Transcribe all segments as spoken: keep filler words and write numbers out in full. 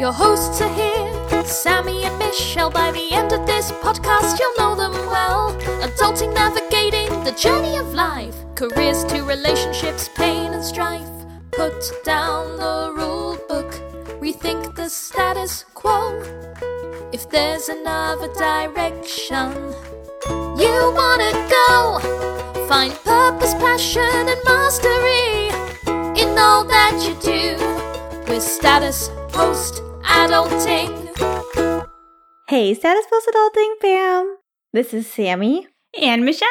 Your hosts are here, Sammy and Michelle. By the end of this podcast, you'll know them well. Adulting, navigating the journey of life, careers to relationships, pain and strife. Put down the rule book, rethink the status quo. If there's another direction you wanna go, find purpose, passion and mastery in all that you do with Status Post Adulting. Hey, Status Post Adulting fam! This is Sammy and Michelle,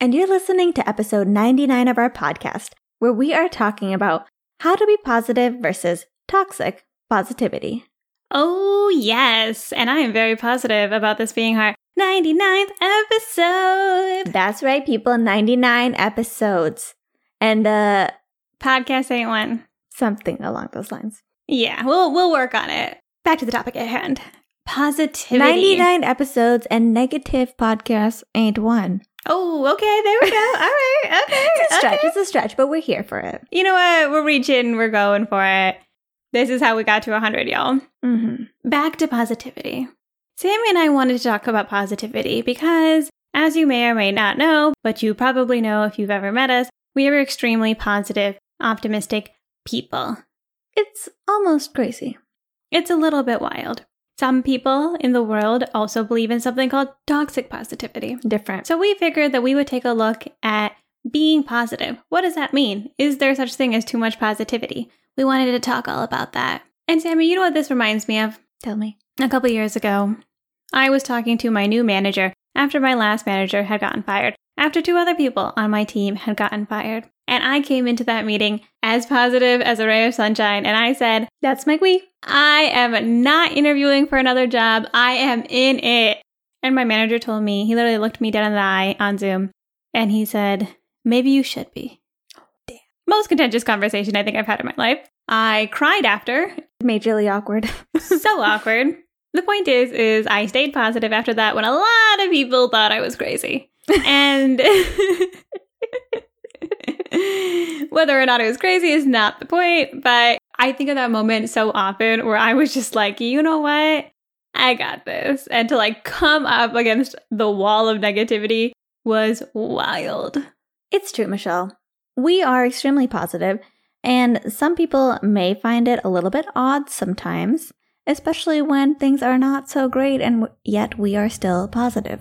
and you're listening to episode ninety-nine of our podcast, where we are talking about how to be positive versus toxic positivity. Oh, yes. And I am very positive about this being our ninety-ninth episode. That's right, people. ninety-nine episodes. And uh, podcast ain't one. Something along those lines. Yeah, we'll we'll work on it. Back to the topic at hand. Positivity. ninety-nine episodes and negative podcasts ain't one. Oh, okay, there we go. All right, okay. It's a stretch, okay. It's a stretch, but we're here for it. You know what? We're reaching, we're going for it. This is how we got to one hundred, y'all. Mm-hmm. Back to positivity. Sammy and I wanted to talk about positivity because, as you may or may not know, but you probably know if you've ever met us, we are extremely positive, optimistic people. It's almost crazy. It's a little bit wild. Some people in the world also believe in something called toxic positivity. Different. So we figured that we would take a look at being positive. What does that mean? Is there such thing as too much positivity? We wanted to talk all about that. And Sammy, you know what this reminds me of? Tell me. A couple years ago, I was talking to my new manager after my last manager had gotten fired, after two other people on my team had gotten fired. And I came into that meeting as positive as a ray of sunshine. And I said, that's my queen. I am not interviewing for another job. I am in it. And my manager told me, he literally looked me dead in the eye on Zoom. And he said, maybe you should be. Oh, damn. Most contentious conversation I think I've had in my life. I cried after. Majorly awkward. So awkward. The point is, is I stayed positive after that when a lot of people thought I was crazy. And... whether or not it was crazy is not the point, but I think of that moment so often where I was just like, you know what? I got this. And to like come up against the wall of negativity was wild. It's true, Michelle. We are extremely positive, and some people may find it a little bit odd sometimes, especially when things are not so great and yet we are still positive.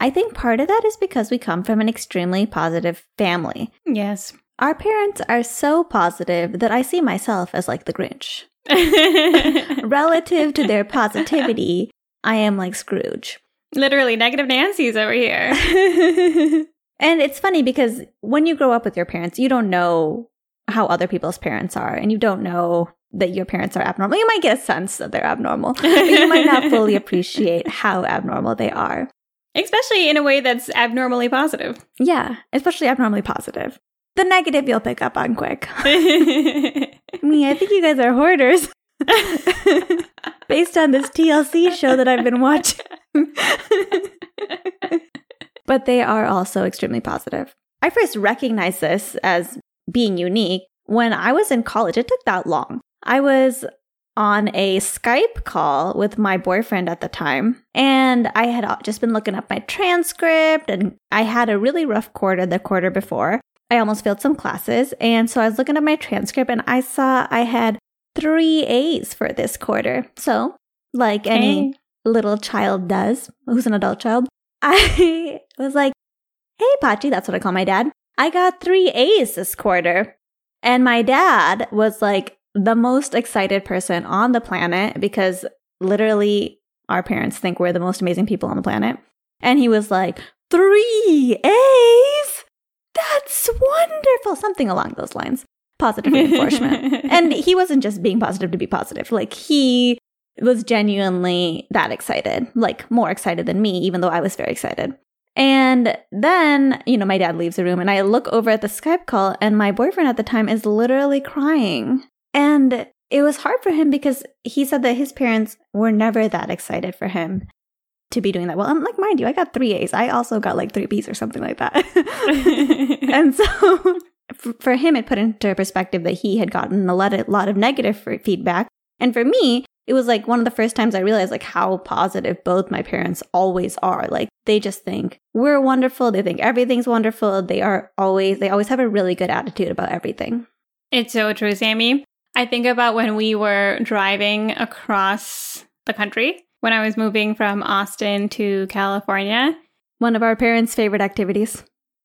I think part of that is because we come from an extremely positive family. Yes. Our parents are so positive that I see myself as like the Grinch. Relative to their positivity, I am like Scrooge. Literally, negative Nancy's over here. And it's funny because when you grow up with your parents, you don't know how other people's parents are, and you don't know that your parents are abnormal. You might get a sense that they're abnormal, but you might not fully appreciate how abnormal they are. Especially in a way that's abnormally positive. Yeah, especially abnormally positive. The negative you'll pick up on quick. I mean, I think you guys are hoarders. Based on this T L C show that I've been watching. But they are also extremely positive. I first recognized this as being unique when I was in college. It took that long. I was... on a Skype call with my boyfriend at the time. And I had just been looking up my transcript, and I had a really rough quarter the quarter before. I almost failed some classes. And so I was looking at my transcript and I saw I had three A's for this quarter. So like okay. Any little child does, who's an adult child, I was like, hey, Pachi, that's what I call my dad. I got three A's this quarter. And my dad was like, the most excited person on the planet, because literally our parents think we're the most amazing people on the planet. And he was like, three A's? That's wonderful. Something along those lines. Positive reinforcement. And he wasn't just being positive to be positive. Like, he was genuinely that excited, like more excited than me, even though I was very excited. And then, you know, my dad leaves the room and I look over at the Skype call, and my boyfriend at the time is literally crying. And it was hard for him because he said that his parents were never that excited for him to be doing that. Well, I'm like, mind you, I got three A's. I also got like three B's or something like that. And so for him, it put into perspective that he had gotten a lot of, lot of negative feedback. And for me, it was like one of the first times I realized like how positive both my parents always are. Like they just think we're wonderful. They think everything's wonderful. They are always, they always have a really good attitude about everything. It's so true, Sammy. I think about when we were driving across the country when I was moving from Austin to California. One of our parents' favorite activities.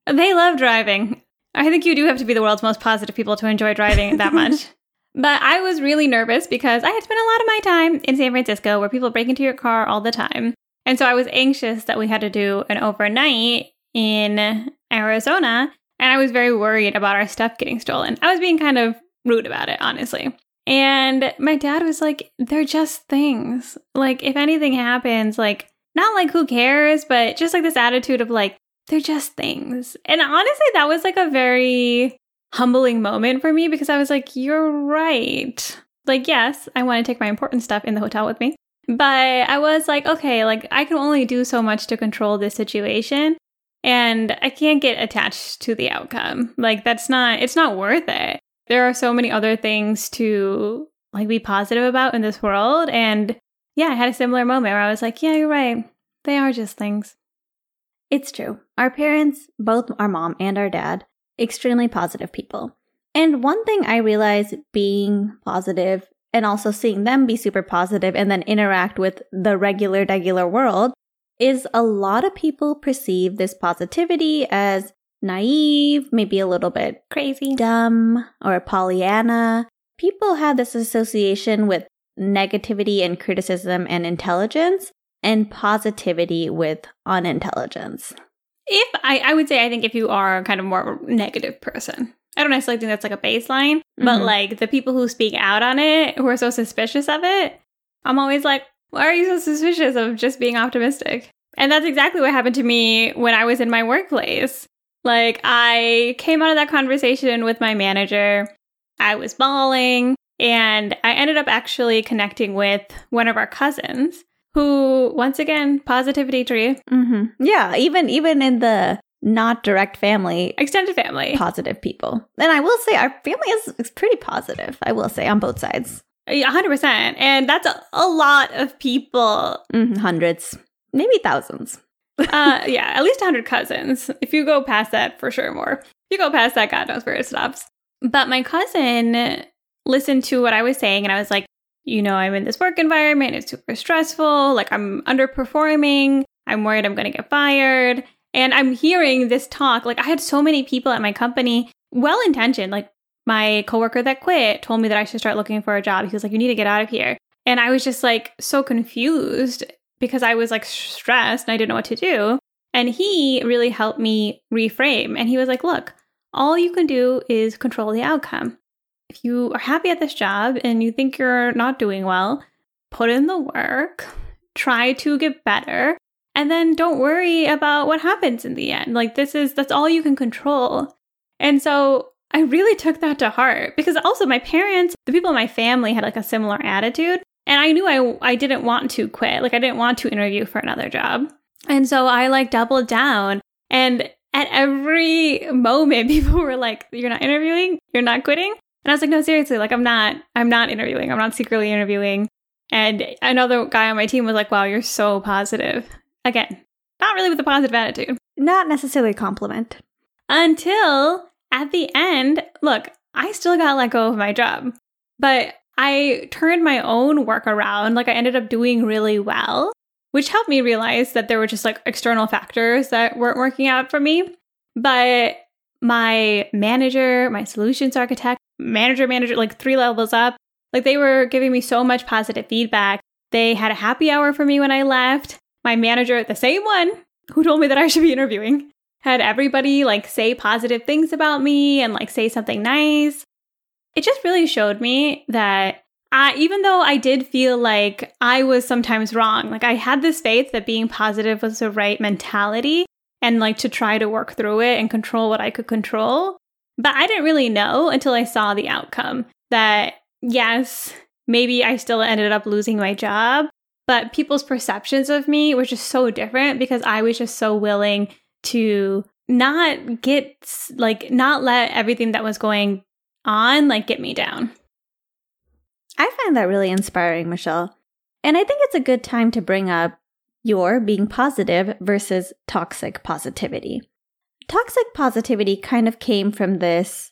They love driving. I think you do have to be the world's most positive people to enjoy driving that much. But I was really nervous because I had spent a lot of my time in San Francisco where people break into your car all the time. And so I was anxious that we had to do an overnight in Arizona. And I was very worried about our stuff getting stolen. I was being kind of rude about it, honestly. And my dad was like, they're just things. Like, if anything happens, like, not like who cares, but just like this attitude of like, they're just things. And honestly, that was like a very humbling moment for me because I was like, you're right. Like, yes, I want to take my important stuff in the hotel with me. But I was like, okay, like I can only do so much to control this situation and I can't get attached to the outcome. Like that's not, it's not worth it. There are so many other things to like be positive about in this world. And yeah, I had a similar moment where I was like, yeah, you're right. They are just things. It's true. Our parents, both our mom and our dad, extremely positive people. And one thing I realized being positive and also seeing them be super positive and then interact with the regular, regular world is a lot of people perceive this positivity as naive, maybe a little bit crazy, dumb, or Pollyanna. People have this association with negativity and criticism and intelligence, and positivity with unintelligence. If I, I would say, I think if you are kind of more negative person, I don't necessarily think that's like a baseline, mm-hmm. but like the people who speak out on it, who are so suspicious of it, I'm always like, why are you so suspicious of just being optimistic? And that's exactly what happened to me when I was in my workplace. Like I came out of that conversation with my manager. I was bawling and I ended up actually connecting with one of our cousins. Who, once again, positivity tree. Mm-hmm. Yeah, even even in the not direct family. Extended family. Positive people. And I will say our family is, is pretty positive, I will say, on both sides. Yeah, one hundred percent. And that's a, a lot of people. Mm-hmm. Hundreds. Maybe thousands. uh, yeah, at least one hundred cousins. If you go past that, for sure more. If you go past that, God knows where it stops. But my cousin listened to what I was saying, and I was like, you know, I'm in this work environment, it's super stressful, like I'm underperforming, I'm worried I'm going to get fired. And I'm hearing this talk, like I had so many people at my company, well-intentioned, like my coworker that quit told me that I should start looking for a job. He was like, you need to get out of here. And I was just like so confused because I was like stressed and I didn't know what to do. And he really helped me reframe. And he was like, look, all you can do is control the outcome. If you are happy at this job and you think you're not doing well, put in the work, try to get better, and then don't worry about what happens in the end. Like this is, that's all you can control. And so I really took that to heart because also my parents, the people in my family had like a similar attitude. And I knew I, I didn't want to quit. Like I didn't want to interview for another job. And so I like doubled down and at every moment people were like, you're not interviewing, you're not quitting. And I was like, no, seriously, like, I'm not, I'm not interviewing. I'm not secretly interviewing. And another guy on my team was like, wow, you're so positive. Again, not really with a positive attitude. Not necessarily a compliment. Until at the end, look, I still got let go of my job, but I turned my own work around. Like I ended up doing really well, which helped me realize that there were just like external factors that weren't working out for me. But my manager, my solutions architect, manager, manager, like three levels up. Like they were giving me so much positive feedback. They had a happy hour for me when I left. My manager, the same one who told me that I should be interviewing, had everybody like say positive things about me and like say something nice. It just really showed me that I, even though I did feel like I was sometimes wrong, like I had this faith that being positive was the right mentality and like to try to work through it and control what I could control. But I didn't really know until I saw the outcome that, yes, maybe I still ended up losing my job, but people's perceptions of me were just so different because I was just so willing to not get, like, not let everything that was going on, like, get me down. I find that really inspiring, Michelle. And I think it's a good time to bring up your being positive versus toxic positivity. Toxic positivity kind of came from this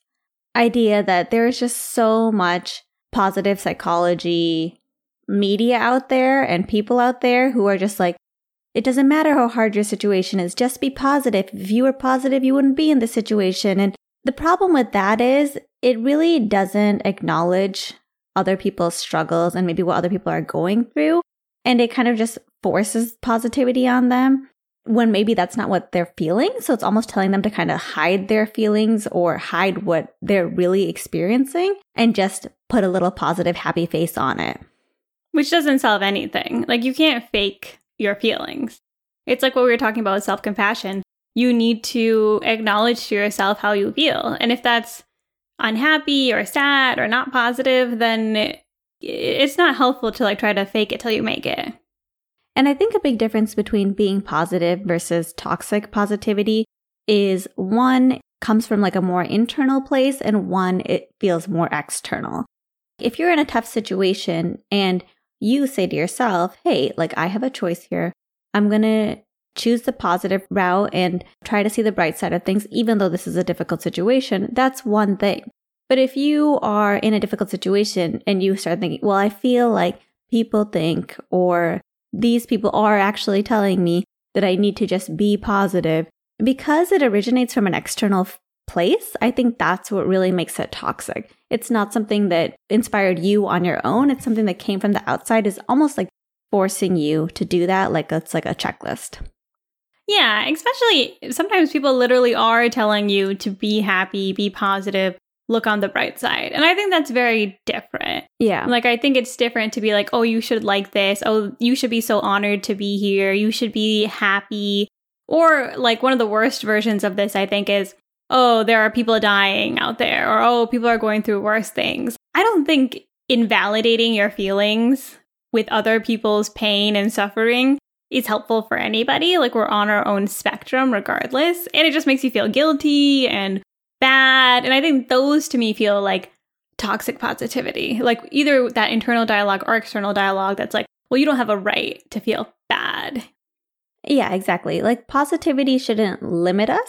idea that there is just so much positive psychology media out there and people out there who are just like, it doesn't matter how hard your situation is, just be positive. If you were positive, you wouldn't be in this situation. And the problem with that is it really doesn't acknowledge other people's struggles and maybe what other people are going through. And it kind of just forces positivity on them when maybe that's not what they're feeling. So it's almost telling them to kind of hide their feelings or hide what they're really experiencing and just put a little positive, happy face on it. Which doesn't solve anything. Like, you can't fake your feelings. It's like what we were talking about with self-compassion. You need to acknowledge to yourself how you feel. And if that's unhappy or sad or not positive, then it, it's not helpful to like try to fake it till you make it. And I think a big difference between being positive versus toxic positivity is one comes from like a more internal place and one it feels more external. If you're in a tough situation and you say to yourself, hey, like I have a choice here. I'm going to choose the positive route and try to see the bright side of things, even though this is a difficult situation. That's one thing. But if you are in a difficult situation and you start thinking, well, I feel like people think, or these people are actually telling me that I need to just be positive, because it originates from an external place, I think that's what really makes it toxic. It's not something that inspired you on your own. It's something that came from the outside, is almost like forcing you to do that. Like it's like a checklist. Yeah, especially sometimes people literally are telling you to be happy, be positive, look on the bright side. And I think that's very different. Yeah. Like, I think it's different to be like, oh, you should like this. Oh, you should be so honored to be here. You should be happy. Or like one of the worst versions of this, I think, is, oh, there are people dying out there. Or, oh, people are going through worse things. I don't think invalidating your feelings with other people's pain and suffering is helpful for anybody. Like, we're on our own spectrum regardless. And it just makes you feel guilty and bad. And I think those to me feel like toxic positivity, like either that internal dialogue or external dialogue that's like, well, you don't have a right to feel bad. Yeah, exactly. Like, positivity shouldn't limit us.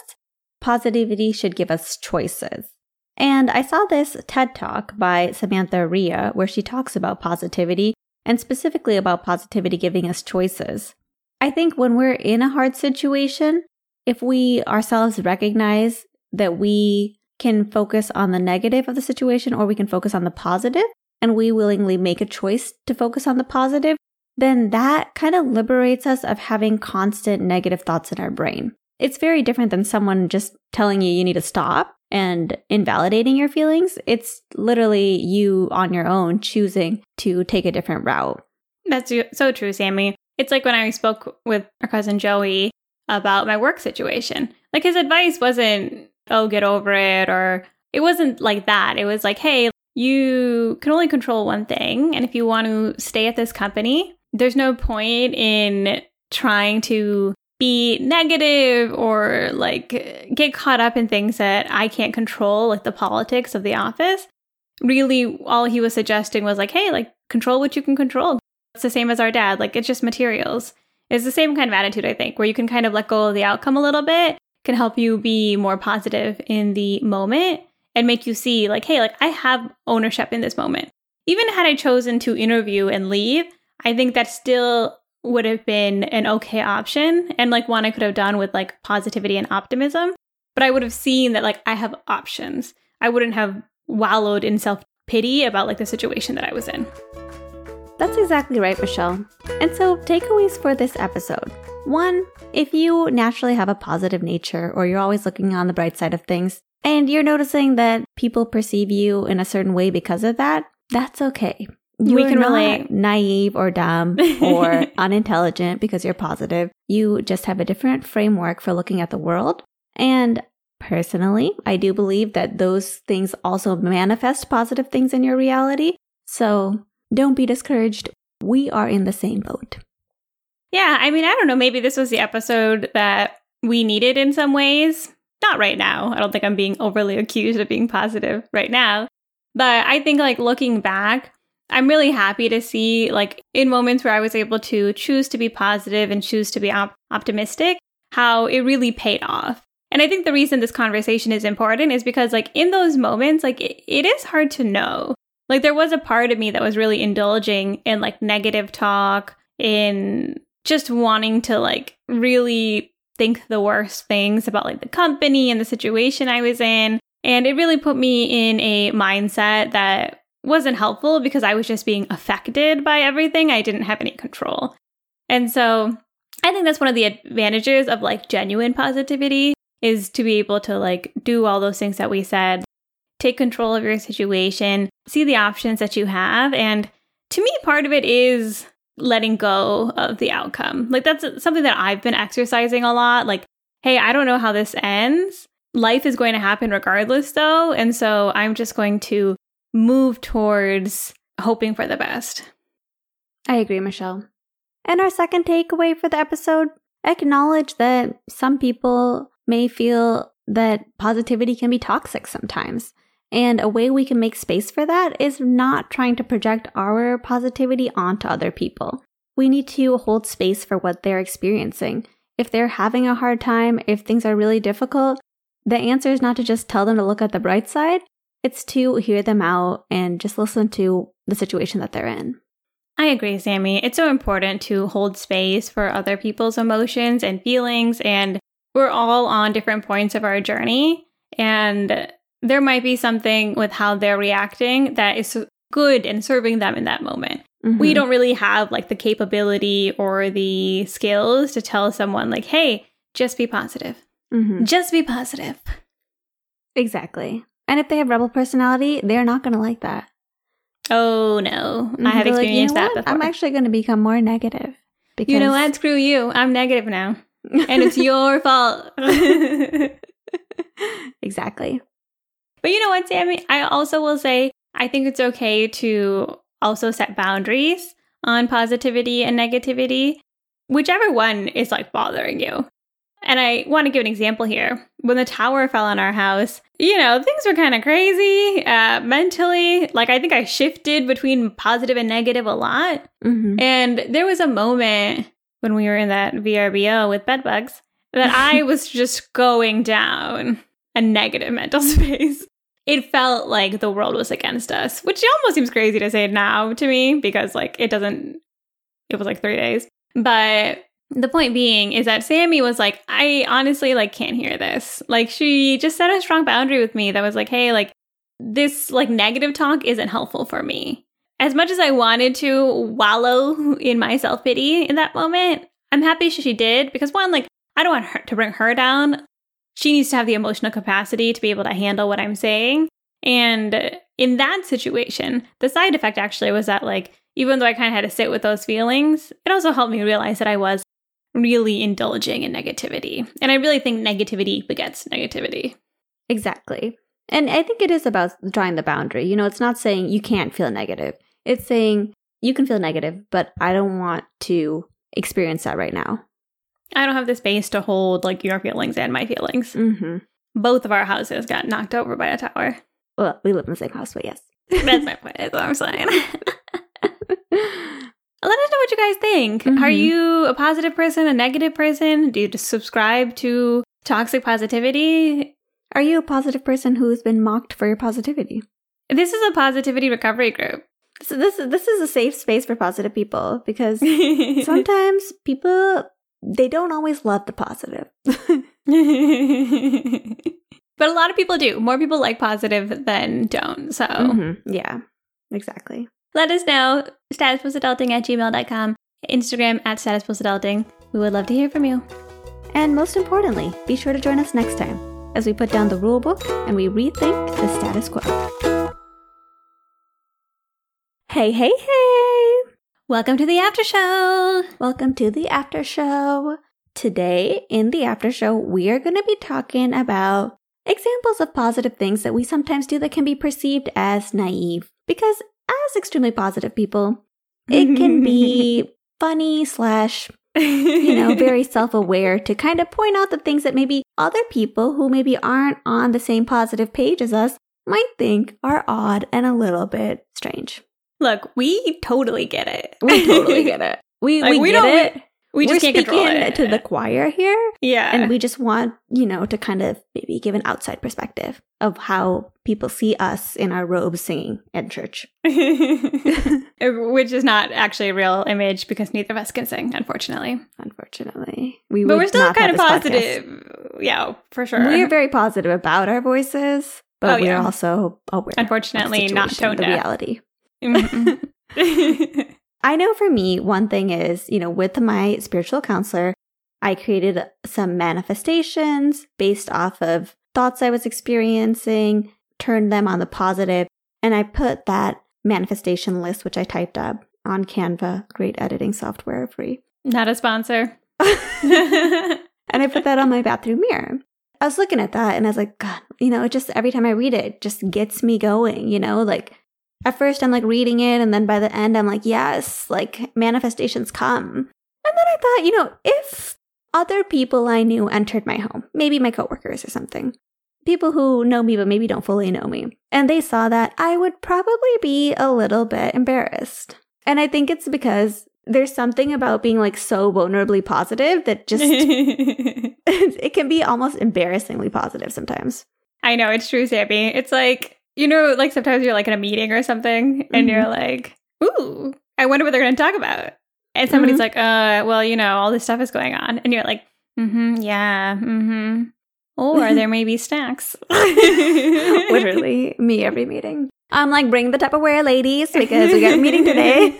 Positivity should give us choices. And I saw this TED Talk by Samantha Ria where she talks about positivity and specifically about positivity giving us choices. I think when we're in a hard situation, if we ourselves recognize that we can focus on the negative of the situation or we can focus on the positive, and we willingly make a choice to focus on the positive, then that kind of liberates us of having constant negative thoughts in our brain. It's very different than someone just telling you you need to stop and invalidating your feelings. It's literally you on your own choosing to take a different route. That's so true, Sammy. It's like when I spoke with our cousin Joey about my work situation. Like, his advice wasn't, oh, get over it, or it wasn't like that. It was like, hey, you can only control one thing. And if you want to stay at this company, there's no point in trying to be negative or like get caught up in things that I can't control, like the politics of the office. Really, all he was suggesting was like, hey, like control what you can control. It's the same as our dad. Like, it's just materials. It's the same kind of attitude, I think, where you can kind of let go of the outcome a little bit, can help you be more positive in the moment and make you see like, hey, like I have ownership in this moment. Even had I chosen to interview and leave, I think that still would have been an okay option, and like one I could have done with like positivity and optimism. But I would have seen that like I have options. I wouldn't have wallowed in self-pity about like the situation that I was in. That's exactly right, Michelle. And so takeaways for this episode. One, if you naturally have a positive nature or you're always looking on the bright side of things and you're noticing that people perceive you in a certain way because of that, that's okay. You we can relate. Naive or dumb or unintelligent because you're positive. You just have a different framework for looking at the world. And personally, I do believe that those things also manifest positive things in your reality. So don't be discouraged. We are in the same boat. Yeah, I mean, I don't know. Maybe this was the episode that we needed in some ways. Not right now. I don't think I'm being overly accused of being positive right now. But I think like looking back, I'm really happy to see, like, in moments where I was able to choose to be positive and choose to be op- optimistic, how it really paid off. And I think the reason this conversation is important is because, like, in those moments, like, it, it is hard to know. Like, there was a part of me that was really indulging in, like, negative talk, in just wanting to, like, really think the worst things about, like, the company and the situation I was in. And it really put me in a mindset that wasn't helpful because I was just being affected by everything. I didn't have any control. And so I think that's one of the advantages of, like, genuine positivity, is to be able to, like, do all those things that we said, take control of your situation, see the options that you have. And to me, part of it is letting go of the outcome. Like, that's something that I've been exercising a lot. Like, hey, I don't know how this ends. Life is going to happen regardless, though. And so I'm just going to move towards hoping for the best. I agree, Michelle. And our second takeaway for the episode, acknowledge that some people may feel that positivity can be toxic sometimes. And a way we can make space for that is not trying to project our positivity onto other people. We need to hold space for what they're experiencing. If they're having a hard time, if things are really difficult, the answer is not to just tell them to look at the bright side. It's to hear them out and just listen to the situation that they're in. I agree, Sammy. It's so important to hold space for other people's emotions and feelings. And we're all on different points of our journey. And there might be something with how they're reacting that is good and serving them in that moment. Mm-hmm. We don't really have, like, the capability or the skills to tell someone, like, hey, just be positive. Mm-hmm. Just be positive. Exactly. And if they have rebel personality, they're not going to like that. Oh, no. I have experienced like, you know that what? before. I'm actually going to become more negative. Because you know what? Screw you. I'm negative now. And it's your fault. Exactly. But you know what, Sammy? I also will say, I think it's okay to also set boundaries on positivity and negativity, whichever one is, like, bothering you. And I want to give an example here. When the tower fell on our house, you know, things were kind of crazy uh, mentally. Like, I think I shifted between positive and negative a lot. Mm-hmm. And there was a moment when we were in that V R B O with bedbugs that I was just going down a negative mental space. It felt like the world was against us, which almost seems crazy to say now to me because, like, it doesn't, it was like three days. But the point being is that Sammy was like, I honestly, like, can't hear this. Like, she just set a strong boundary with me that was like, hey, like, this, like, negative talk isn't helpful for me. As much as I wanted to wallow in my self-pity in that moment, I'm happy she did because, one, like, I don't want her to bring her down. She needs to have the emotional capacity to be able to handle what I'm saying. And in that situation, the side effect actually was that, like, even though I kind of had to sit with those feelings, it also helped me realize that I was really indulging in negativity. And I really think negativity begets negativity. Exactly. And I think it is about drawing the boundary. You know, it's not saying you can't feel negative. It's saying you can feel negative, but I don't want to experience that right now. I don't have the space to hold, like, your feelings and my feelings. Mm-hmm. Both of our houses got knocked over by a tower. Well, we live in the same house, but yes. That's my point. That's what I'm saying. Let us know what you guys think. Mm-hmm. Are you a positive person, a negative person? Do you just subscribe to toxic positivity? Are you a positive person who has been mocked for your positivity? This is a positivity recovery group. So this is this is a safe space for positive people because sometimes people, they don't always love the positive. But a lot of people do. More people like positive than don't. So mm-hmm. Yeah, exactly. Let us know. StatusPostAdulting at gmail dot com. Instagram at StatusPostAdulting. We would love to hear from you. And most importantly, be sure to join us next time as we put down the rule book and we rethink the status quo. Hey, hey, hey! Welcome to the after show! Welcome to the after show. Today in the after show, we are going to be talking about examples of positive things that we sometimes do that can be perceived as naive. Because as extremely positive people, it can be funny slash, you know, very self-aware to kind of point out the things that maybe other people who maybe aren't on the same positive page as us might think are odd and a little bit strange. Look, we totally get it. We totally get it. We like, we, we get don't, it. We, we just We're can't speaking it. to the choir here. Yeah. And we just want, you know, to kind of maybe give an outside perspective of how people see us in our robes singing at church. Which is not actually a real image because neither of us can sing, unfortunately. Unfortunately. We but we're still kind of positive. Podcast. Yeah, for sure. We're very positive about our voices, but oh, yeah. we're also aware. Unfortunately, of the not tone deaf. The reality. Mm-hmm. I know for me, one thing is, you know, with my spiritual counselor, I created some manifestations based off of thoughts I was experiencing, turned them on the positive, and I put that manifestation list, which I typed up on Canva, great editing software, free. Not a sponsor. And I put that on my bathroom mirror. I was looking at that and I was like, God, you know, it just every time I read it, it just gets me going, you know, like at first I'm like reading it and then by the end I'm like, yes, like manifestations come. And then I thought, you know, if other people I knew entered my home, maybe my coworkers or something, people who know me but maybe don't fully know me, and they saw that, I would probably be a little bit embarrassed. And I think it's because there's something about being like so vulnerably positive that just, it can be almost embarrassingly positive sometimes. I know, it's true, Sammy. It's like, you know, like sometimes you're like in a meeting or something and mm-hmm. you're like, ooh, I wonder what they're going to talk about. And somebody's mm-hmm. like, uh, well, you know, all this stuff is going on. And you're like, mm-hmm, yeah, mm-hmm. Or there may be snacks. Literally, me every meeting. I'm like, bring the Tupperware, ladies, because we got a meeting today.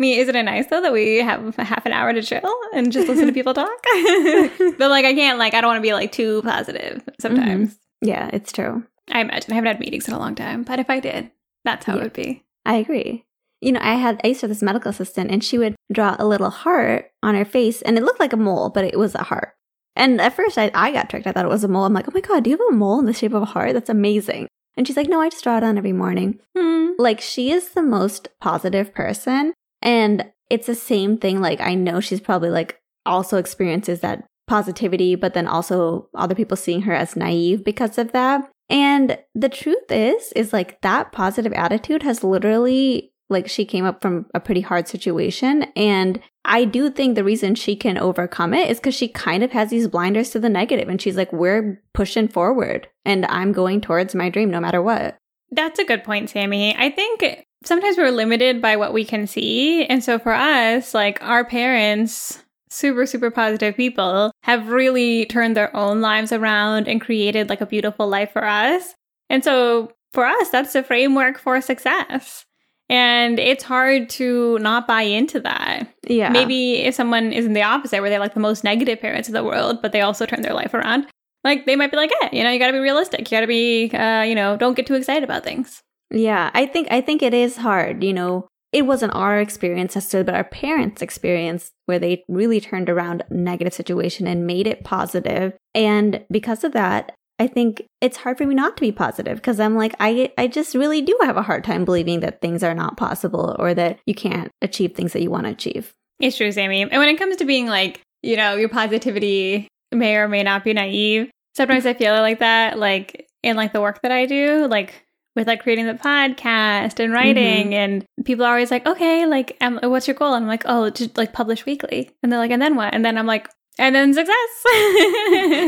Me, isn't it nice, though, that we have half an hour to chill and just listen to people talk? But, like, I can't, like, I don't want to be, like, too positive sometimes. Mm-hmm. Yeah, it's true. I imagine. I haven't had meetings in a long time, but if I did, that's how yeah, it would be. I agree. You know, I had I used to have this medical assistant, and she would draw a little heart on her face, and it looked like a mole, but it was a heart. And at first, I, I got tricked. I thought it was a mole. I'm like, oh my God, do you have a mole in the shape of a heart? That's amazing. And she's like, no, I just draw it on every morning. Hmm. Like, she is the most positive person. And it's the same thing. Like, I know she's probably like also experiences that positivity, but then also other people seeing her as naive because of that. And the truth is, is like that positive attitude has literally, like, she came up from a pretty hard situation. And I do think the reason she can overcome it is because she kind of has these blinders to the negative, and she's like, we're pushing forward and I'm going towards my dream no matter what. That's a good point, Sammy. I think sometimes we're limited by what we can see. And so for us, like, our parents, super, super positive people, have really turned their own lives around and created like a beautiful life for us. And so for us, that's the framework for success. And it's hard to not buy into that. Yeah. Maybe if someone is in the opposite, where they're like the most negative parents in the world, but they also turn their life around, like they might be like, eh, you know, you got to be realistic. You got to be, uh, you know, don't get too excited about things. Yeah, I think I think it is hard. You know, it wasn't our experience necessarily, but our parents' experience where they really turned around a negative situation and made it positive. And because of that, I think it's hard for me not to be positive, because I'm like, I I just really do have a hard time believing that things are not possible or that you can't achieve things that you want to achieve. It's true, Sammy. And when it comes to being like, you know, your positivity may or may not be naive, sometimes I feel like that, like in like the work that I do, like with like creating the podcast and writing, mm-hmm. and people are always like, okay, like, um, what's your goal? And I'm like, oh, just like publish weekly. And they're like, and then what? And then I'm like, and then success.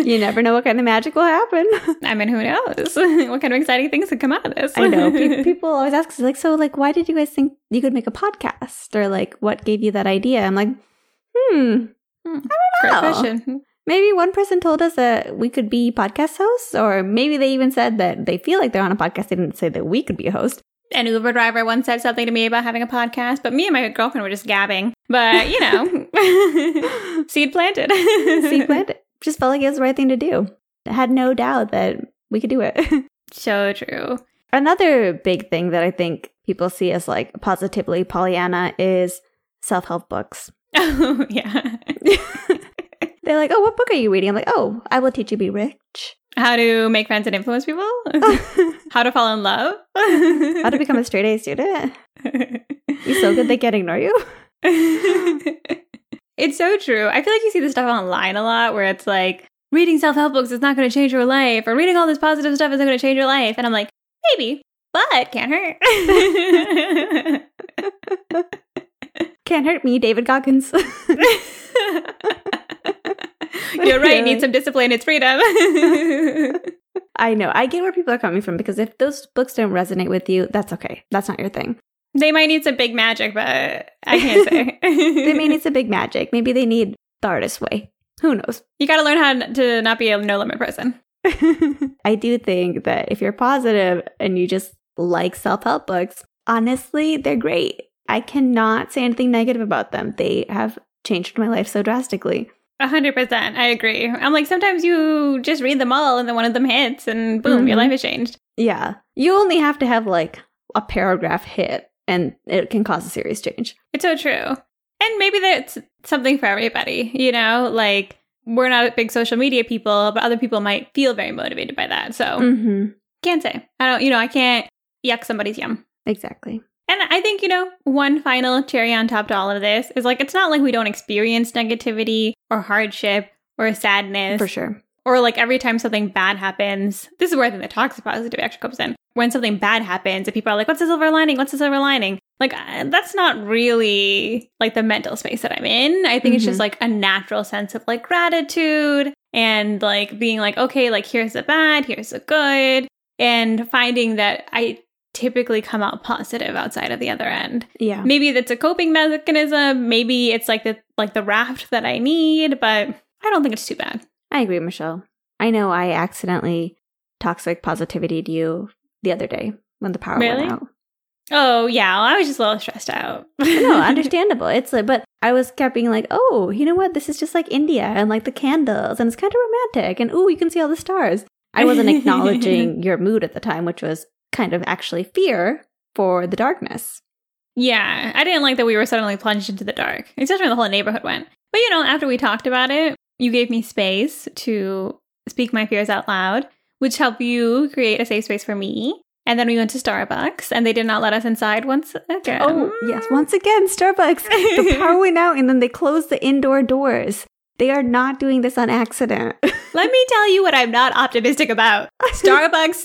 You never know what kind of magic will happen. I mean, who knows? What kind of exciting things could come out of this? I know. Pe- people always ask us, like, so, like, why did you guys think you could make a podcast? Or, like, what gave you that idea? I'm like, hmm, I don't know. Great question. Maybe one person told us that we could be podcast hosts, or maybe they even said that they feel like they're on a podcast. They didn't say that we could be a host. An Uber driver once said something to me about having a podcast, but me and my girlfriend were just gabbing. But, you know, seed planted. Seed planted. Just felt like it was the right thing to do. I had no doubt that we could do it. So true. Another big thing that I think people see as like positively Pollyanna is self-help books. Oh, yeah. They're like, oh, what book are you reading? I'm like, oh, I Will Teach You to Be Rich. How to make friends and influence people. How to fall in love. How to become a straight A student. You're so good they can't ignore you. It's so true. I feel like you see this stuff online a lot where it's like, reading self-help books is not going to change your life, or reading all this positive stuff isn't going to change your life. And I'm like, maybe, but can't hurt. Can't hurt me, David Goggins. You're right. Need some discipline. It's freedom. I know. I get where people are coming from, because if those books don't resonate with you, that's okay. That's not your thing. They might need some big magic, but I can't say. They may need some big magic. Maybe they need the artist way. Who knows? You got to learn how to not be a no-limit person. I do think that if you're positive and you just like self-help books, honestly, they're great. I cannot say anything negative about them. They have changed my life so drastically. A hundred percent. I agree. I'm like, sometimes you just read them all and then one of them hits and boom, mm-hmm. your life has changed. Yeah. You only have to have like a paragraph hit and it can cause a serious change. It's so true. And maybe that's something for everybody, you know, like we're not big social media people, but other people might feel very motivated by that. So mm-hmm. can't say, I don't, you know, I can't yuck somebody's yum. Exactly. And I think, you know, one final cherry on top to all of this is like, it's not like we don't experience negativity or hardship or sadness. For sure. Or like every time something bad happens, this is where I think the toxic positive actually comes in. When something bad happens and people are like, what's the silver lining? What's the silver lining? Like, uh, that's not really like the mental space that I'm in. I think mm-hmm. it's just like a natural sense of like gratitude and like being like, okay, like here's the bad, here's the good. And finding that I typically come out positive outside of the other end. Yeah. Maybe that's a coping mechanism. Maybe it's like the like the raft that I need, but I don't think it's too bad. I agree, Michelle. I know I accidentally toxic positivity'd you the other day when the power really? went out. Oh, yeah. Well, I was just a little stressed out. No, understandable. It's like, but I was kept being like, oh, you know what? This is just like India and like the candles and it's kind of romantic and ooh, you can see all the stars. I wasn't acknowledging your mood at the time, which was kind of actually fear for the darkness. Yeah, I didn't like that we were suddenly plunged into the dark, especially when the whole neighborhood went. But, you know, after we talked about it, you gave me space to speak my fears out loud, which helped you create a safe space for me. And then we went to Starbucks, and they did not let us inside once again. Oh, yes, once again, Starbucks. The power went out, and then they closed the indoor doors. They are not doing this on accident. Let me tell you what I'm not optimistic about. Starbucks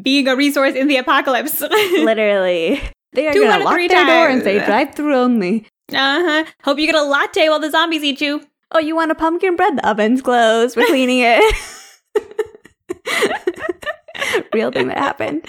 being a resource in the apocalypse. Literally. They are going to lock their times. door and say drive through only. Uh-huh. Hope you get a latte while the zombies eat you. Oh, you want a pumpkin bread? The oven's closed. We're cleaning it. Real thing that happened.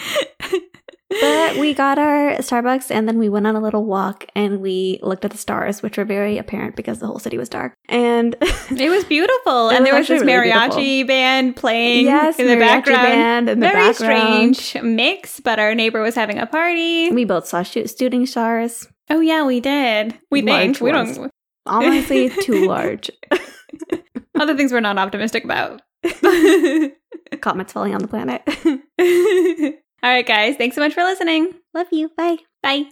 But we got our Starbucks and then we went on a little walk and we looked at the stars, which were very apparent because the whole city was dark. And it was beautiful. And was there was this really mariachi beautiful. band playing yes, in the background. Band in the very background. Strange mix, but our neighbor was having a party. We both saw shoot, shooting stars. Oh, yeah, we did. We large think. We don't. Honestly, too large. Other things we're not optimistic about. Comets falling on the planet. All right, guys. Thanks so much for listening. Love you. Bye. Bye.